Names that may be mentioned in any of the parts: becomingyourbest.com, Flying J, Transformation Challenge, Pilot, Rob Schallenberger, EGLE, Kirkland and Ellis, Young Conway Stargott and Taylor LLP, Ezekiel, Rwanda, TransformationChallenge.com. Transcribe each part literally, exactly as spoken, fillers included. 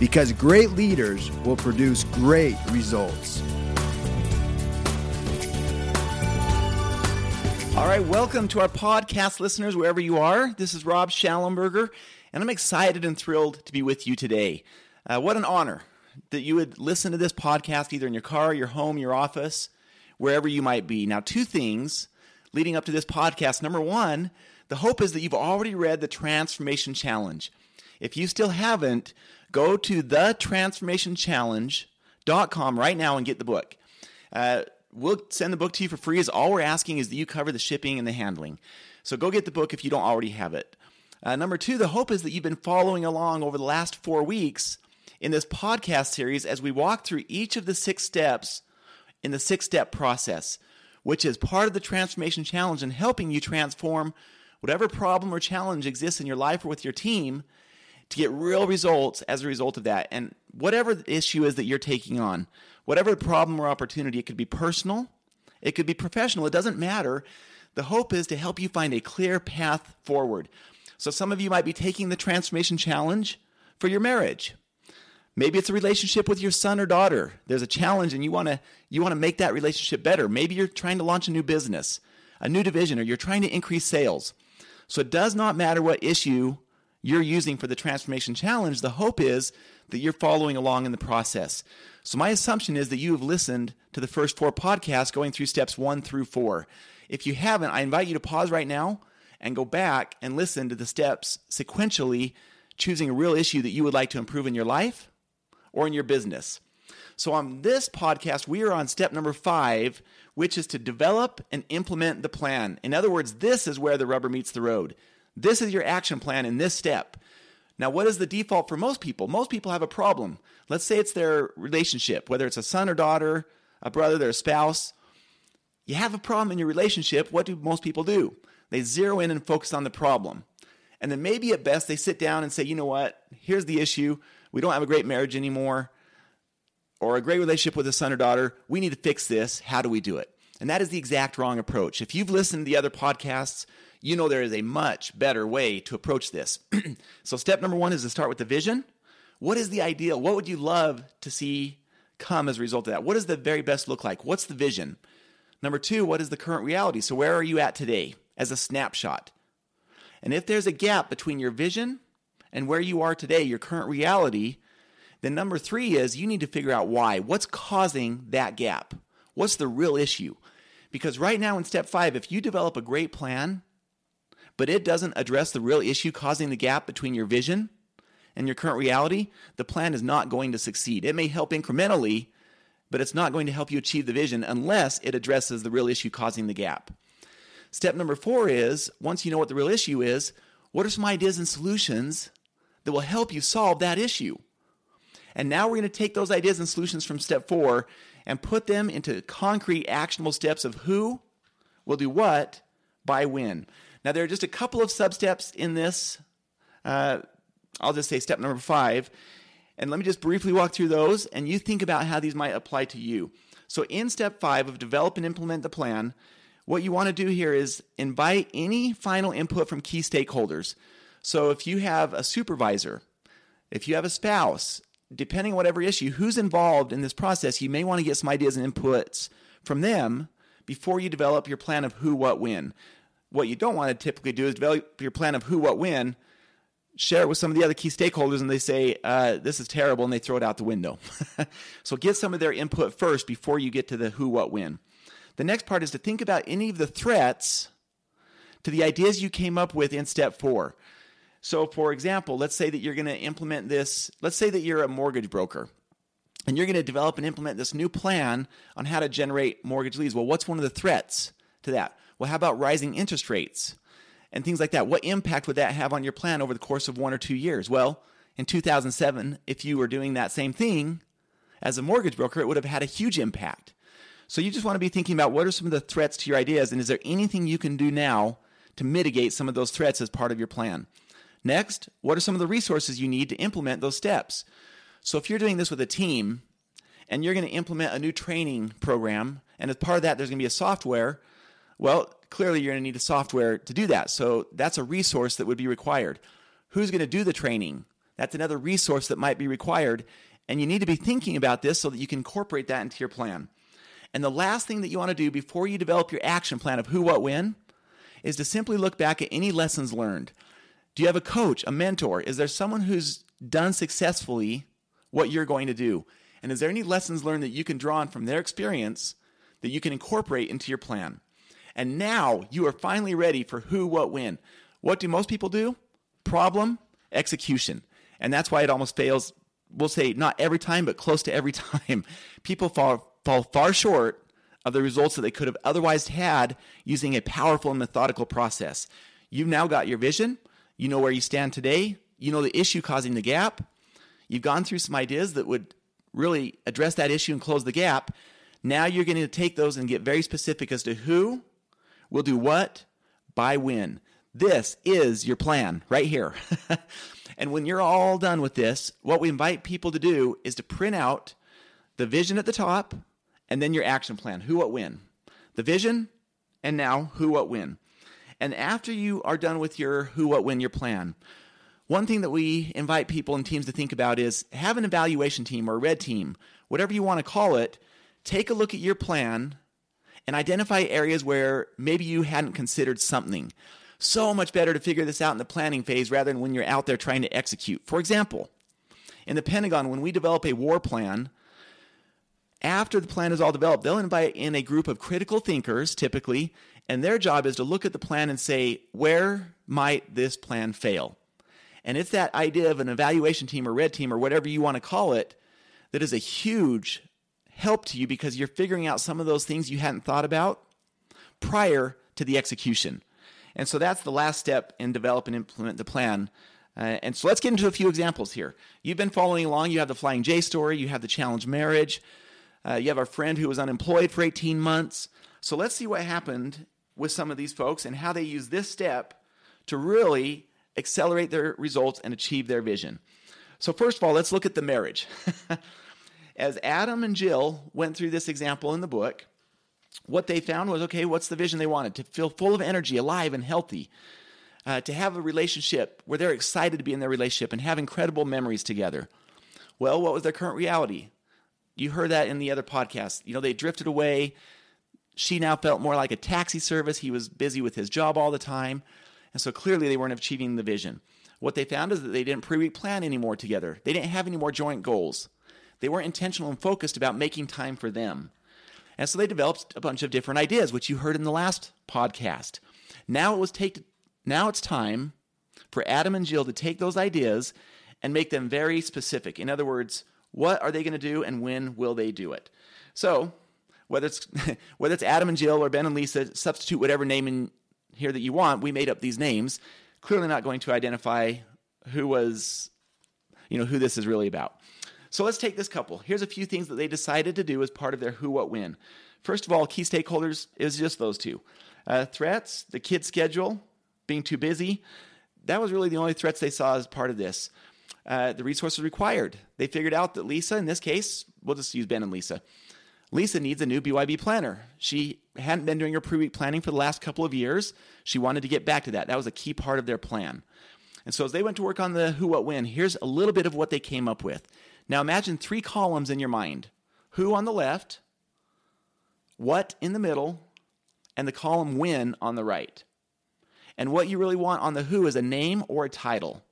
because great leaders will produce great results. All right, welcome to our podcast listeners, wherever you are. This is Rob Schallenberger, and I'm excited and thrilled to be with you today. Uh, what an honor that you would listen to this podcast either in your car, your home, your office, wherever you might be. Now, two things leading up to this podcast. Number one, the hope is that you've already read the Transformation Challenge. If you still haven't, go to the Transformation Challenge dot com right now and get the book. Uh, we'll send the book to you for free. As all we're asking is that you cover the shipping and the handling. So go get the book if you don't already have it. Uh, number two, the hope is that you've been following along over the last four weeks in this podcast series as we walk through each of the six steps in the six-step process, which is part of the Transformation Challenge and helping you transform whatever problem or challenge exists in your life or with your team to get real results as a result of that. And whatever the issue is that you're taking on, whatever problem or opportunity, it could be personal, it could be professional, it doesn't matter. The hope is to help you find a clear path forward. So some of you might be taking the Transformation Challenge for your marriage. Maybe it's a relationship with your son or daughter. There's a challenge and you want to you want to make that relationship better. Maybe you're trying to launch a new business, a new division, or you're trying to increase sales. So it does not matter what issue you're using for the Transformation Challenge. The hope is that you're following along in the process. So my assumption is that you have listened to the first four podcasts going through steps one through four. If you haven't, I invite you to pause right now and go back and listen to the steps sequentially, choosing a real issue that you would like to improve in your life or in your business. So on this podcast, we are on step number five, which is to develop and implement the plan. In other words, this is where the rubber meets the road. This is your action plan in this step. Now, what is the default for most people? Most people have a problem. Let's say it's their relationship, whether it's a son or daughter, a brother, their spouse. You have a problem in your relationship. What do most people do? They zero in and focus on the problem. And then maybe at best, they sit down and say, you know what? Here's the issue. We don't have a great marriage anymore, or a great relationship with a son or daughter. We need to fix this. How do we do it? And that is the exact wrong approach. If you've listened to the other podcasts, you know there is a much better way to approach this. So step number one is to start with the vision. What is the ideal? What would you love to see come as a result of that? What does the very best look like? What's the vision? Number two, what is the current reality? So where are you at today as a snapshot? And if there's a gap between your vision and where you are today, your current reality, then number three is you need to figure out why. What's causing that gap? What's the real issue? Because right now in step five, if you develop a great plan, but it doesn't address the real issue causing the gap between your vision and your current reality, the plan is not going to succeed. It may help incrementally, but it's not going to help you achieve the vision unless it addresses the real issue causing the gap. Step number four is, once you know what the real issue is, what are some ideas and solutions that will help you solve that issue? And now we're going to take those ideas and solutions from step four and put them into concrete, actionable steps of who will do what by when. Now, there are just a couple of sub-steps in this. Uh, I'll just say step number five. And let me just briefly walk through those, and you think about how these might apply to you. So in step five of develop and implement the plan, what you want to do here is invite any final input from key stakeholders. So if you have a supervisor, if you have a spouse, depending on whatever issue, who's involved in this process, you may want to get some ideas and inputs from them before you develop your plan of who, what, when. What you don't want to typically do is develop your plan of who, what, when, share it with some of the other key stakeholders, and they say, uh, this is terrible, and they throw it out the window. So get some of their input first before you get to the who, what, when. The next part is to think about any of the threats to the ideas you came up with in step four. So, for example, let's say that you're going to implement this. Let's say that you're a mortgage broker, and you're going to develop and implement this new plan on how to generate mortgage leads. Well, what's one of the threats to that? Well, how about rising interest rates and things like that? What impact would that have on your plan over the course of one or two years? Well, in two thousand seven, if you were doing that same thing as a mortgage broker, it would have had a huge impact. So you just want to be thinking about what are some of the threats to your ideas, and is there anything you can do now to mitigate some of those threats as part of your plan? Next, what are some of the resources you need to implement those steps? So if you're doing this with a team and you're going to implement a new training program, and as part of that, there's going to be a software, well, clearly you're going to need a software to do that. So that's a resource that would be required. Who's going to do the training? That's another resource that might be required. And you need to be thinking about this so that you can incorporate that into your plan. And the last thing that you want to do before you develop your action plan of who, what, when is to simply look back at any lessons learned. Do you have a coach, a mentor? Is there someone who's done successfully what you're going to do? And is there any lessons learned that you can draw on from their experience that you can incorporate into your plan? And now you are finally ready for who, what, when. What do most people do? Problem, execution. And that's why it almost fails, we'll say not every time, but close to every time. People fall, fall far short of the results that they could have otherwise had using a powerful and methodical process. You've now got your vision. You know where you stand today. You know the issue causing the gap. You've gone through some ideas that would really address that issue and close the gap. Now you're going to take those and get very specific as to who will do what by when. This is your plan right here. And when you're all done with this, what we invite people to do is to print out the vision at the top and then your action plan, who, what, when. The vision and now who, what, when. And after you are done with your who, what, when, your plan, one thing that we invite people and teams to think about is have an evaluation team or a red team, whatever you want to call it. Take a look at your plan and identify areas where maybe you hadn't considered something. So much better to figure this out in the planning phase rather than when you're out there trying to execute. For example, in the Pentagon, when we develop a war plan, after the plan is all developed, they'll invite in a group of critical thinkers, typically, and their job is to look at the plan and say, where might this plan fail? And it's that idea of an evaluation team or red team or whatever you want to call it that is a huge help to you because you're figuring out some of those things you hadn't thought about prior to the execution. And so that's the last step in develop and implement the plan. Uh, and so let's get into a few examples here. You've been following along. You have the Flying J story. You have the challenge marriage. Uh, you have our friend who was unemployed for eighteen months. So let's see what happened with some of these folks and how they use this step to really accelerate their results and achieve their vision. So first of all, let's look at the marriage. As Adam and Jill went through this example in the book, what they found was, okay, what's the vision they wanted? To feel full of energy, alive and healthy, uh, to have a relationship where they're excited to be in their relationship and have incredible memories together. Well, what was their current reality? You heard that in the other podcast. You know, they drifted away. She now felt more like a taxi service. He was busy with his job all the time. And so clearly they weren't achieving the vision. What they found is that they didn't pre-plan anymore together. They didn't have any more joint goals. They weren't intentional and focused about making time for them. And so they developed a bunch of different ideas, which you heard in the last podcast. Now it was take, now it's time for Adam and Jill to take those ideas and make them very specific. In other words, what are they going to do and when will they do it? So whether it's whether it's Adam and Jill or Ben and Lisa, substitute whatever name in here that you want. We made up these names. Clearly not going to identify who was, you know, who this is really about. So let's take this couple. Here's a few things that they decided to do as part of their who, what, when. First of all, key stakeholders is just those two. Uh, threats, the kid's schedule, being too busy. That was really the only threats they saw as part of this. Uh, the resources required. They figured out that Lisa, in this case, we'll just use Ben and Lisa. Lisa needs a new B Y B planner. She hadn't been doing her pre-week planning for the last couple of years. She wanted to get back to that. That was a key part of their plan. And so as they went to work on the who, what, when, here's a little bit of what they came up with. Now imagine three columns in your mind. Who on the left, what in the middle, and the column when on the right. And what you really want on the who is a name or a title.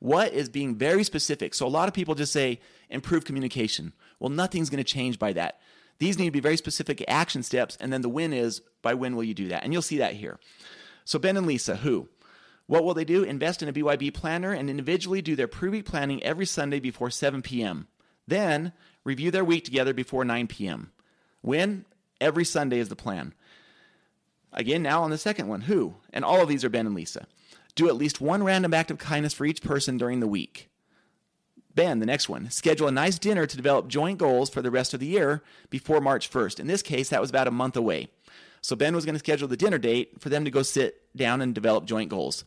What is being very specific. So a lot of people just say, improve communication. Well, nothing's going to change by that. These need to be very specific action steps, and then the when is, by when will you do that? And you'll see that here. So Ben and Lisa, who? What will they do? Invest in a B Y B planner and individually do their pre-week planning every Sunday before seven p.m. Then review their week together before nine p.m. When? Every Sunday is the plan. Again, now on the second one, who? And all of these are Ben and Lisa. Do at least one random act of kindness for each person during the week. Ben, the next one, schedule a nice dinner to develop joint goals for the rest of the year before March first. In this case, that was about a month away. So Ben was going to schedule the dinner date for them to go sit down and develop joint goals.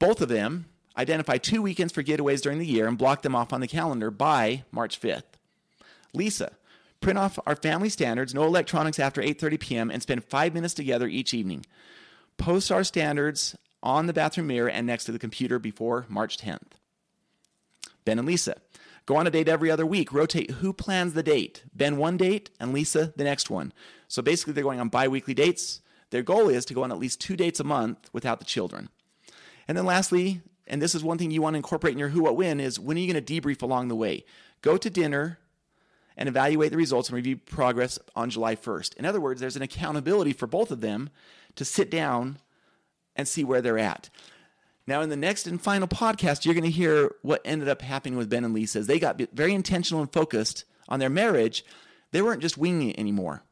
Both of them identify two weekends for getaways during the year and block them off on the calendar by March fifth. Lisa, print off our family standards, no electronics after eight thirty p.m., and spend five minutes together each evening. Post our standards on the bathroom mirror and next to the computer before March tenth. Ben and Lisa, go on a date every other week. Rotate who plans the date. Ben one date and Lisa the next one. So basically they're going on bi-weekly dates. Their goal is to go on at least two dates a month without the children. And then lastly, and this is one thing you want to incorporate in your who, what, when, is when are you going to debrief along the way? Go to dinner and evaluate the results and review progress on July first. In other words, there's an accountability for both of them to sit down and see where they're at. Now, in the next and final podcast, you're going to hear what ended up happening with Ben and Lisa. They got very intentional and focused on their marriage. They weren't just winging it anymore.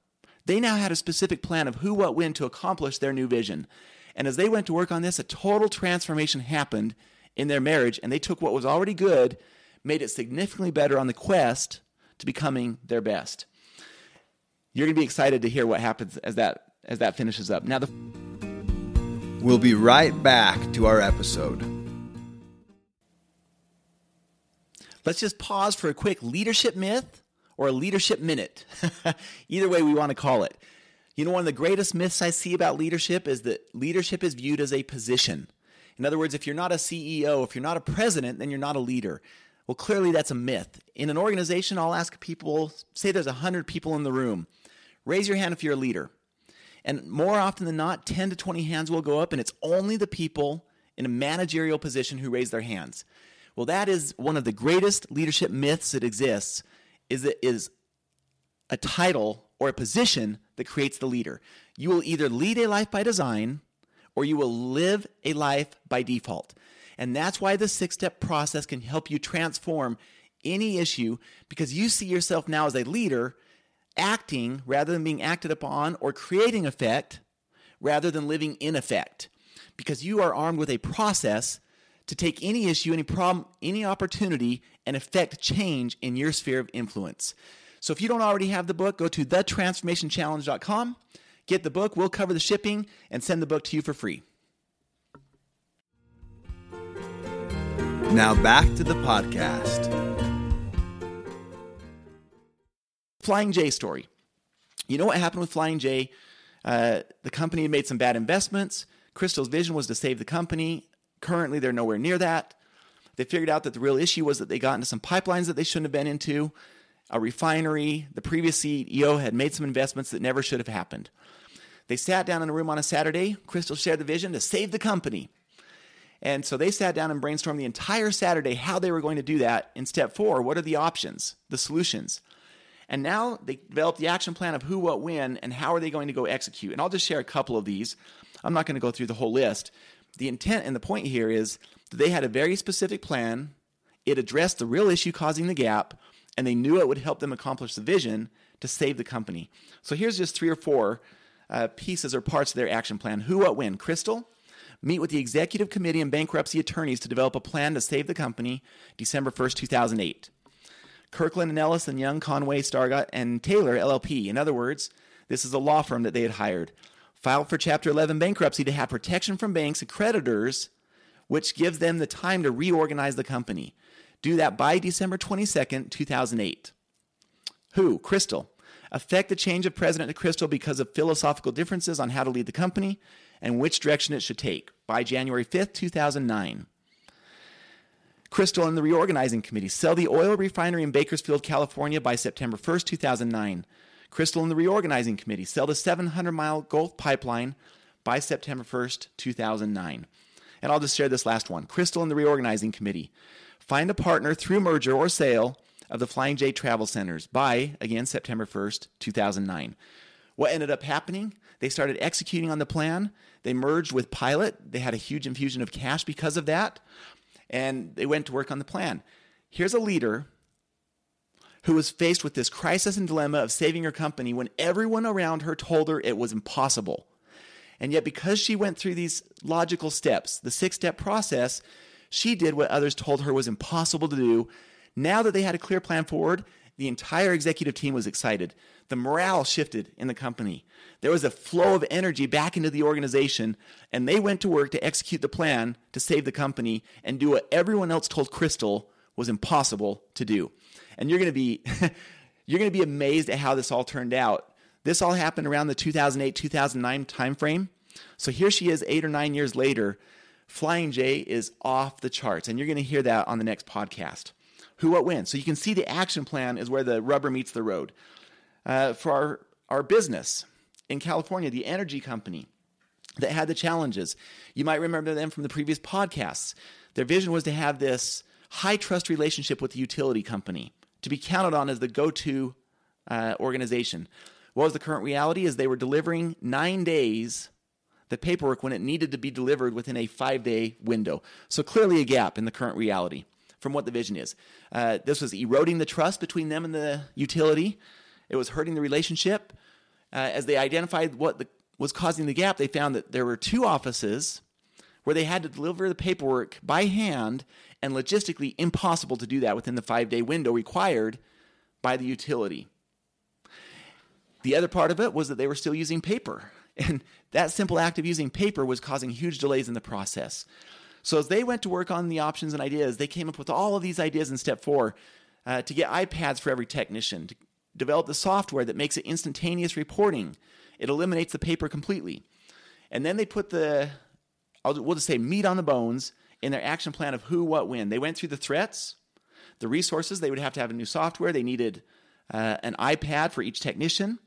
They now had a specific plan of who, what, when to accomplish their new vision. And as they went to work on this, a total transformation happened in their marriage, and they took what was already good, made it significantly better on the quest to becoming their best. You're going to be excited to hear what happens as that as that finishes up. Now, the We'll be right back to our episode. Let's just pause for a quick leadership myth or a leadership minute. Either way we want to call it. You know, one of the greatest myths I see about leadership is that leadership is viewed as a position. In other words, if you're not a C E O, if you're not a president, then you're not a leader. Well, clearly that's a myth. In an organization, I'll ask people, say there's one hundred people in the room. Raise your hand if you're a leader. And more often than not, ten to twenty hands will go up, and it's only the people in a managerial position who raise their hands. Well, that is one of the greatest leadership myths that exists, is it is a title or a position that creates the leader. You will either lead a life by design or you will live a life by default. And that's why the six-step process can help you transform any issue, because you see yourself now as a leader acting rather than being acted upon, or creating effect rather than living in effect, because you are armed with a process to take any issue, any problem, any opportunity and effect change in your sphere of influence. So if you don't already have the book, go to the transformation challenge dot com, get the book, we'll cover the shipping and send the book to you for free. Now back to the podcast. Flying J story. You know what happened with Flying J? Uh, the company had made some bad investments. Crystal's vision was to save the company. Currently, they're nowhere near that. They figured out that the real issue was that they got into some pipelines that they shouldn't have been into. A refinery. The previous C E O had made some investments that never should have happened. They sat down in a room on a Saturday. Crystal shared the vision to save the company. And so they sat down and brainstormed the entire Saturday how they were going to do that. In step four, what are the options, the solutions? And now they develop the action plan of who, what, when, and how are they going to go execute. And I'll just share a couple of these. I'm not going to go through the whole list. The intent and the point here is that they had a very specific plan. It addressed the real issue causing the gap, and they knew it would help them accomplish the vision to save the company. So here's just three or four uh, pieces or parts of their action plan. Who, what, when? Crystal, meet with the executive committee and bankruptcy attorneys to develop a plan to save the company December first, two thousand eight. Kirkland and Ellis and Young Conway Stargott and Taylor L L P. In other words, this is a law firm that they had hired. Filed for Chapter eleven bankruptcy to have protection from banks and creditors, which gives them the time to reorganize the company. Do that by December twenty-second, two thousand eight. Who? Crystal. Affect the change of president to Crystal because of philosophical differences on how to lead the company and which direction it should take by January fifth, two thousand nine. Crystal and the reorganizing committee. Sell the oil refinery in Bakersfield, California by September first, two thousand nine. Crystal and the reorganizing committee. Sell the seven hundred mile Gulf pipeline by September first, two thousand nine. And I'll just share this last one. Crystal and the reorganizing committee. Find a partner through merger or sale of the Flying J Travel Centers by, again, September first, two thousand nine. What ended up happening? They started executing on the plan. They merged with Pilot. They had a huge infusion of cash because of that. And they went to work on the plan. Here's a leader who was faced with this crisis and dilemma of saving her company when everyone around her told her it was impossible. And yet because she went through these logical steps, the six-step process, she did what others told her was impossible to do. Now that they had a clear plan forward, the entire executive team was excited. The morale shifted in the company. There was a flow of energy back into the organization, and they went to work to execute the plan to save the company and do what everyone else told Crystal was impossible to do. And you're going to be you're going to be amazed at how this all turned out. This all happened around the two thousand eight, two thousand nine timeframe. So here she is eight or nine years later. Flying J is off the charts, and you're going to hear that on the next podcast. Who, what, when. So you can see the action plan is where the rubber meets the road. Uh, for our, our business in California, the energy company that had the challenges, you might remember them from the previous podcasts. Their vision was to have this high trust relationship with the utility company, to be counted on as the go-to uh, organization. What was the current reality is they were delivering nine days the paperwork when it needed to be delivered within a five-day window. So clearly a gap in the current reality from what the vision is. Uh, this was eroding the trust between them and the utility. It was hurting the relationship. Uh, as they identified what the, was causing the gap, they found that there were two offices where they had to deliver the paperwork by hand, and logistically impossible to do that within the five-day window required by the utility. The other part of it was that they were still using paper, and that simple act of using paper was causing huge delays in the process. So as they went to work on the options and ideas, they came up with all of these ideas in step four uh, to get iPads for every technician, to develop the software that makes it instantaneous reporting. It eliminates the paper completely. And then they put the, I'll, we'll just say meat on the bones in their action plan of who, what, when. They went through the threats, the resources. They would have to have a new software. They needed uh, an iPad for each technician.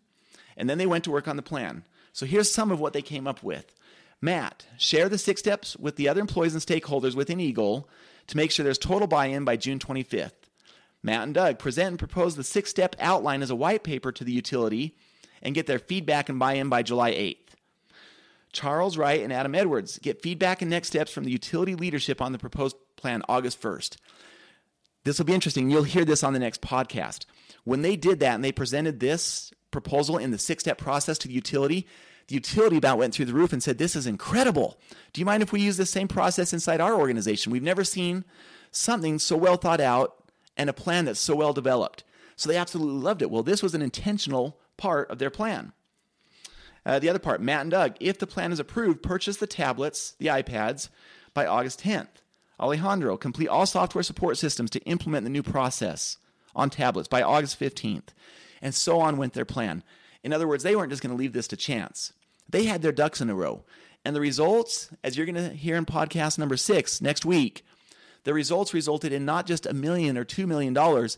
And then they went to work on the plan. So here's some of what they came up with. Matt, share the six steps with the other employees and stakeholders within EGLE to make sure there's total buy-in by June twenty-fifth. Matt and Doug, present and propose the six-step outline as a white paper to the utility and get their feedback and buy-in by July eighth. Charles Wright and Adam Edwards, get feedback and next steps from the utility leadership on the proposed plan August first. This will be interesting. You'll hear this on the next podcast. When they did that and they presented this proposal in the six-step process to the utility, the utility about went through the roof and said, "This is incredible. Do you mind if we use the same process inside our organization? We've never seen something so well thought out and a plan that's so well developed." So they absolutely loved it. Well, this was an intentional part of their plan. Uh, the other part, Matt and Doug, if the plan is approved, purchase the tablets, the iPads, by August tenth. Alejandro, complete all software support systems to implement the new process on tablets by August fifteenth. And so on went their plan. In other words, they weren't just going to leave this to chance. They had their ducks in a row. And the results, as you're going to hear in podcast number six next week, the results resulted in not just a million or two million dollars,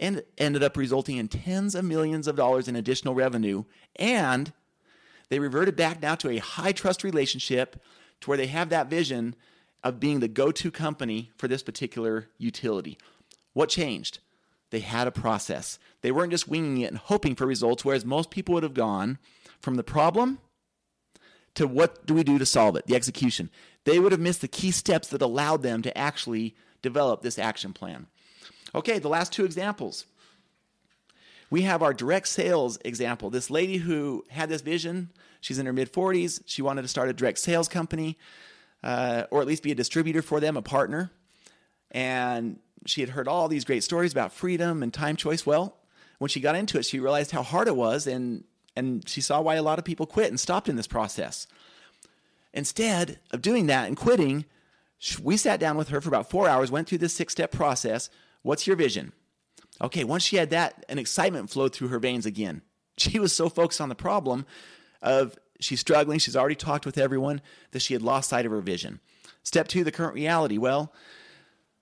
and ended up resulting in tens of millions of dollars in additional revenue. And they reverted back now to a high trust relationship to where they have that vision of being the go-to company for this particular utility. What changed? They had a process. They weren't just winging it and hoping for results, whereas most people would have gone from the problem to what do we do to solve it, the execution. They would have missed the key steps that allowed them to actually develop this action plan. Okay, the last two examples. We have our direct sales example. This lady who had this vision, she's in her mid-forties. She wanted to start a direct sales company, uh, or at least be a distributor for them, a partner. And she had heard all these great stories about freedom and time choice. Well, when she got into it, she realized how hard it was, and, and she saw why a lot of people quit and stopped in this process. Instead of doing that and quitting, we sat down with her for about four hours, went through this six-step process. What's your vision? Okay, once she had that, an excitement flowed through her veins again. She was so focused on the problem of she's struggling, she's already talked with everyone, that she had lost sight of her vision. Step two, the current reality. Well,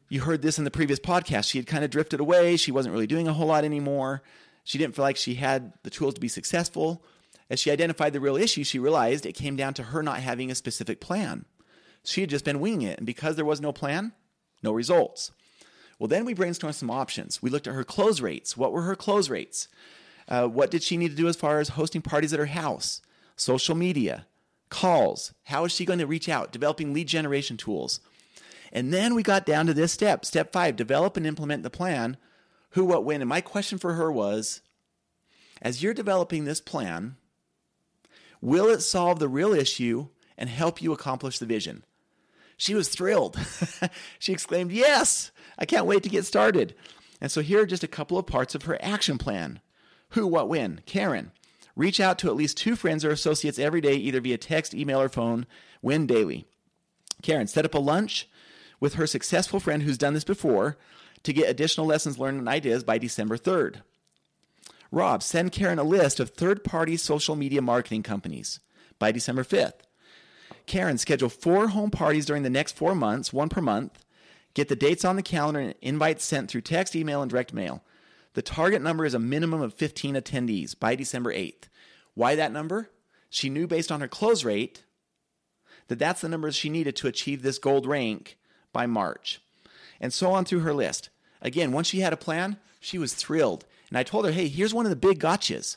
you heard this in the previous podcast. She had kind of drifted away. She wasn't really doing a whole lot anymore. She didn't feel like she had the tools to be successful. As she identified the real issue, she realized it came down to her not having a specific plan. She had just been winging it, and because there was no plan, no results. Well, then we brainstormed some options. We looked at her close rates. What were her close rates? Uh, what did she need to do as far as hosting parties at her house, social media, calls? How is she going to reach out? Developing lead generation tools. And then we got down to this step, step five, develop and implement the plan, who, what, when. And my question for her was, as you're developing this plan, will it solve the real issue and help you accomplish the vision? She was thrilled. She exclaimed, "Yes, I can't wait to get started." And so here are just a couple of parts of her action plan. Who, what, when? Karen. Reach out to at least two friends or associates every day, either via text, email, or phone, when daily. Karen, set up a lunch with her successful friend who's done this before to get additional lessons learned and ideas by December third. Rob, send Karen a list of third-party social media marketing companies by December fifth. Karen, schedule four home parties during the next four months, one per month. Get the dates on the calendar and invites sent through text, email, and direct mail. The target number is a minimum of fifteen attendees by December eighth. Why that number? She knew based on her close rate that that's the number she needed to achieve this gold rank by March. And so on through her list. Again, once she had a plan, she was thrilled. And I told her, hey, here's one of the big gotchas.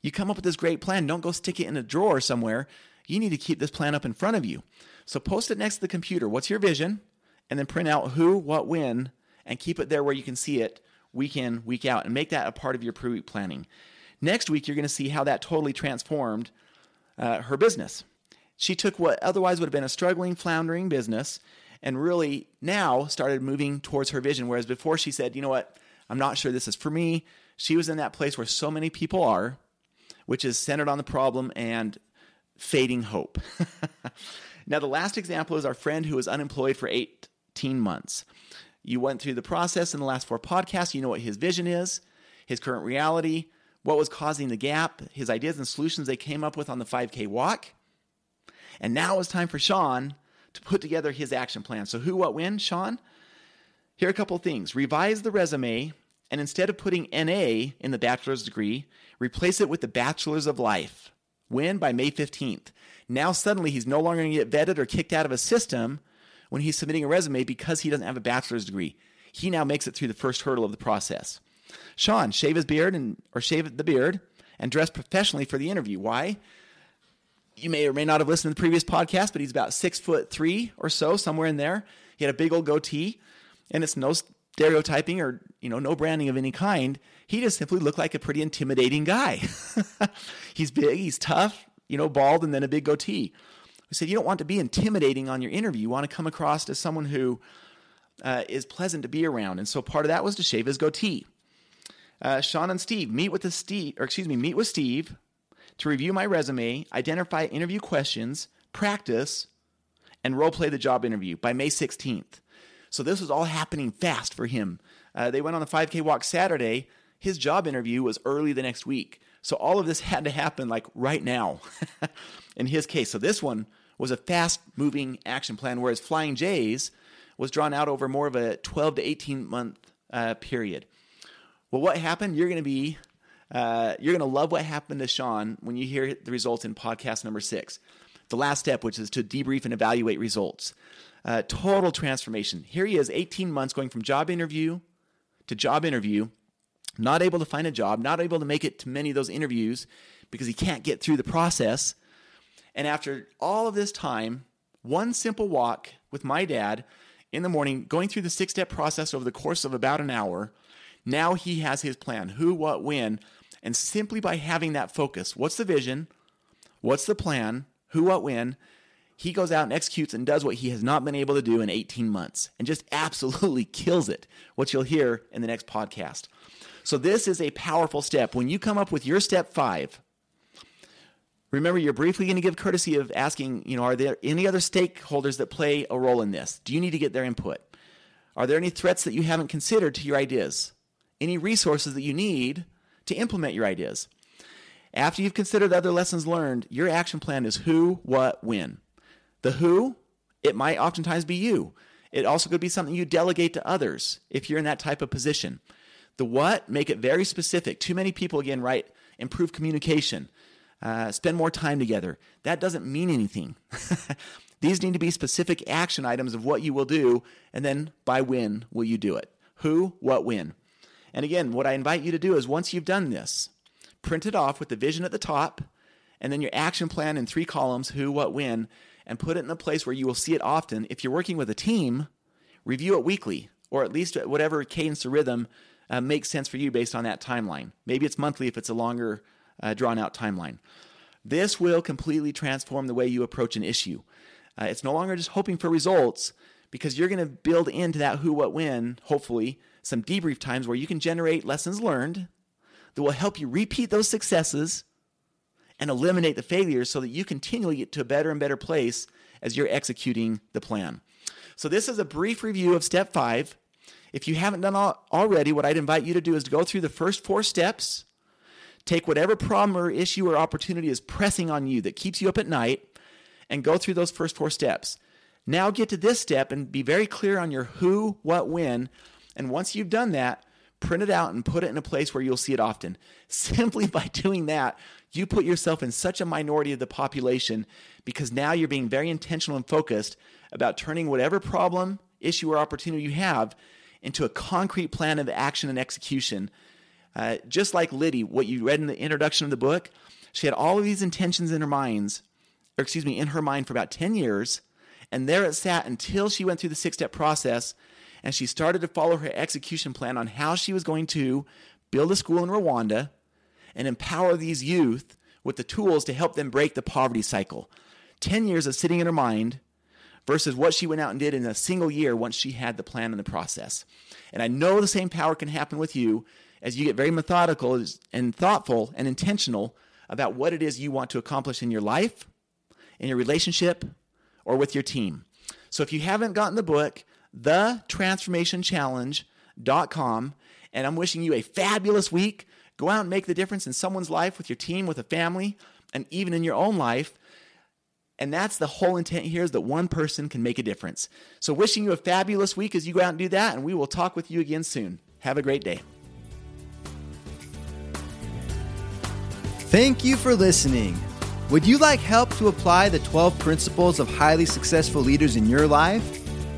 You come up with this great plan, don't go stick it in a drawer somewhere. You need to keep this plan up in front of you. So post it next to the computer. What's your vision? And then print out who, what, when, and keep it there where you can see it week in, week out, and make that a part of your pre-week planning. Next week, you're going to see how that totally transformed uh, her business. She took what otherwise would have been a struggling, floundering business and really now started moving towards her vision, whereas before she said, you know what, I'm not sure this is for me. She was in that place where so many people are, which is centered on the problem and fading hope. Now, the last example is our friend who was unemployed for eighteen months. You went through the process in the last four podcasts. You know what his vision is, his current reality, what was causing the gap, his ideas and solutions they came up with on the five K walk. And now it's time for Sean to put together his action plan. So who, what, when, Sean? Here are a couple things. Revise the resume, and instead of putting N A in the bachelor's degree, replace it with the bachelor's of life. When? By May fifteenth. Now suddenly he's no longer going to get vetted or kicked out of a system when he's submitting a resume because he doesn't have a bachelor's degree. He now makes it through the first hurdle of the process. Sean, shave his beard and or shave the beard and dress professionally for the interview. Why? You may or may not have listened to the previous podcast, but he's about six foot three or so, somewhere in there. He had a big old goatee, and it's no stereotyping or, you know, no branding of any kind. He just simply looked like a pretty intimidating guy. He's big, he's tough, you know, bald, and then a big goatee. We said, you don't want to be intimidating on your interview. You want to come across as someone who uh, is pleasant to be around. And so part of that was to shave his goatee. Uh, Sean and Steve, meet with the Steve, or excuse me, meet with Steve to review my resume, identify interview questions, practice, and role play the job interview by May sixteenth. So this was all happening fast for him. Uh, they went on the five K walk Saturday. His job interview was early the next week. So all of this had to happen like right now in his case. So this one was a fast-moving action plan, whereas Flying J's was drawn out over more of a twelve to eighteen-month uh, period. Well, what happened? You're going to be, uh, you're going to love what happened to Sean when you hear the results in podcast number six, the last step, which is to debrief and evaluate results. Uh, total transformation. Here he is, eighteen months, going from job interview to job interview, not able to find a job, not able to make it to many of those interviews because he can't get through the process. And after all of this time, one simple walk with my dad in the morning, going through the six-step process over the course of about an hour, now he has his plan, who, what, when, and simply by having that focus, what's the vision, what's the plan, who, what, when, he goes out and executes and does what he has not been able to do in eighteen months and just absolutely kills it, which you'll hear in the next podcast. So this is a powerful step. When you come up with your step five, remember, you're briefly going to give courtesy of asking, you know, are there any other stakeholders that play a role in this? Do you need to get their input? Are there any threats that you haven't considered to your ideas? Any resources that you need to implement your ideas? After you've considered other lessons learned, your action plan is who, what, when. The who, it might oftentimes be you. It also could be something you delegate to others if you're in that type of position. The what, make it very specific. Too many people, again, write improve communication. Uh, spend more time together. That doesn't mean anything. These need to be specific action items of what you will do, and then by when will you do it? Who, what, when? And again, what I invite you to do is once you've done this, print it off with the vision at the top, and then your action plan in three columns, who, what, when, and put it in a place where you will see it often. If you're working with a team, review it weekly, or at least whatever cadence or rhythm uh, makes sense for you based on that timeline. Maybe it's monthly if it's a longer Uh, drawn-out timeline. This will completely transform the way you approach an issue. Uh, it's no longer just hoping for results, because you're going to build into that who, what, when, hopefully, some debrief times where you can generate lessons learned that will help you repeat those successes and eliminate the failures so that you continually get to a better and better place as you're executing the plan. So this is a brief review of step five. If you haven't done all already, what I'd invite you to do is to go through the first four steps, take whatever problem or issue or opportunity is pressing on you that keeps you up at night, and go through those first four steps. Now get to this step and be very clear on your who, what, when. And once you've done that, print it out and put it in a place where you'll see it often. Simply by doing that, you put yourself in such a minority of the population because now you're being very intentional and focused about turning whatever problem, issue, or opportunity you have into a concrete plan of action and execution. Uh, just like Liddy, what you read in the introduction of the book, she had all of these intentions in her minds, or excuse me, in her mind for about ten years, and there it sat until she went through the six-step process and she started to follow her execution plan on how she was going to build a school in Rwanda and empower these youth with the tools to help them break the poverty cycle. Ten years of sitting in her mind versus what she went out and did in a single year once she had the plan and the process. And I know the same power can happen with you as you get very methodical and thoughtful and intentional about what it is you want to accomplish in your life, in your relationship, or with your team. So if you haven't gotten the book, the transformation challenge dot com, and I'm wishing you a fabulous week. Go out and make the difference in someone's life, with your team, with a family, and even in your own life. And that's the whole intent here, is that one person can make a difference. So wishing you a fabulous week as you go out and do that, and we will talk with you again soon. Have a great day. Thank you for listening. Would you like help to apply the twelve principles of highly successful leaders in your life,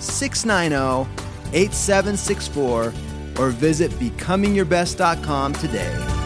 six nine zero, eight seven six four or visit becoming your best dot com today.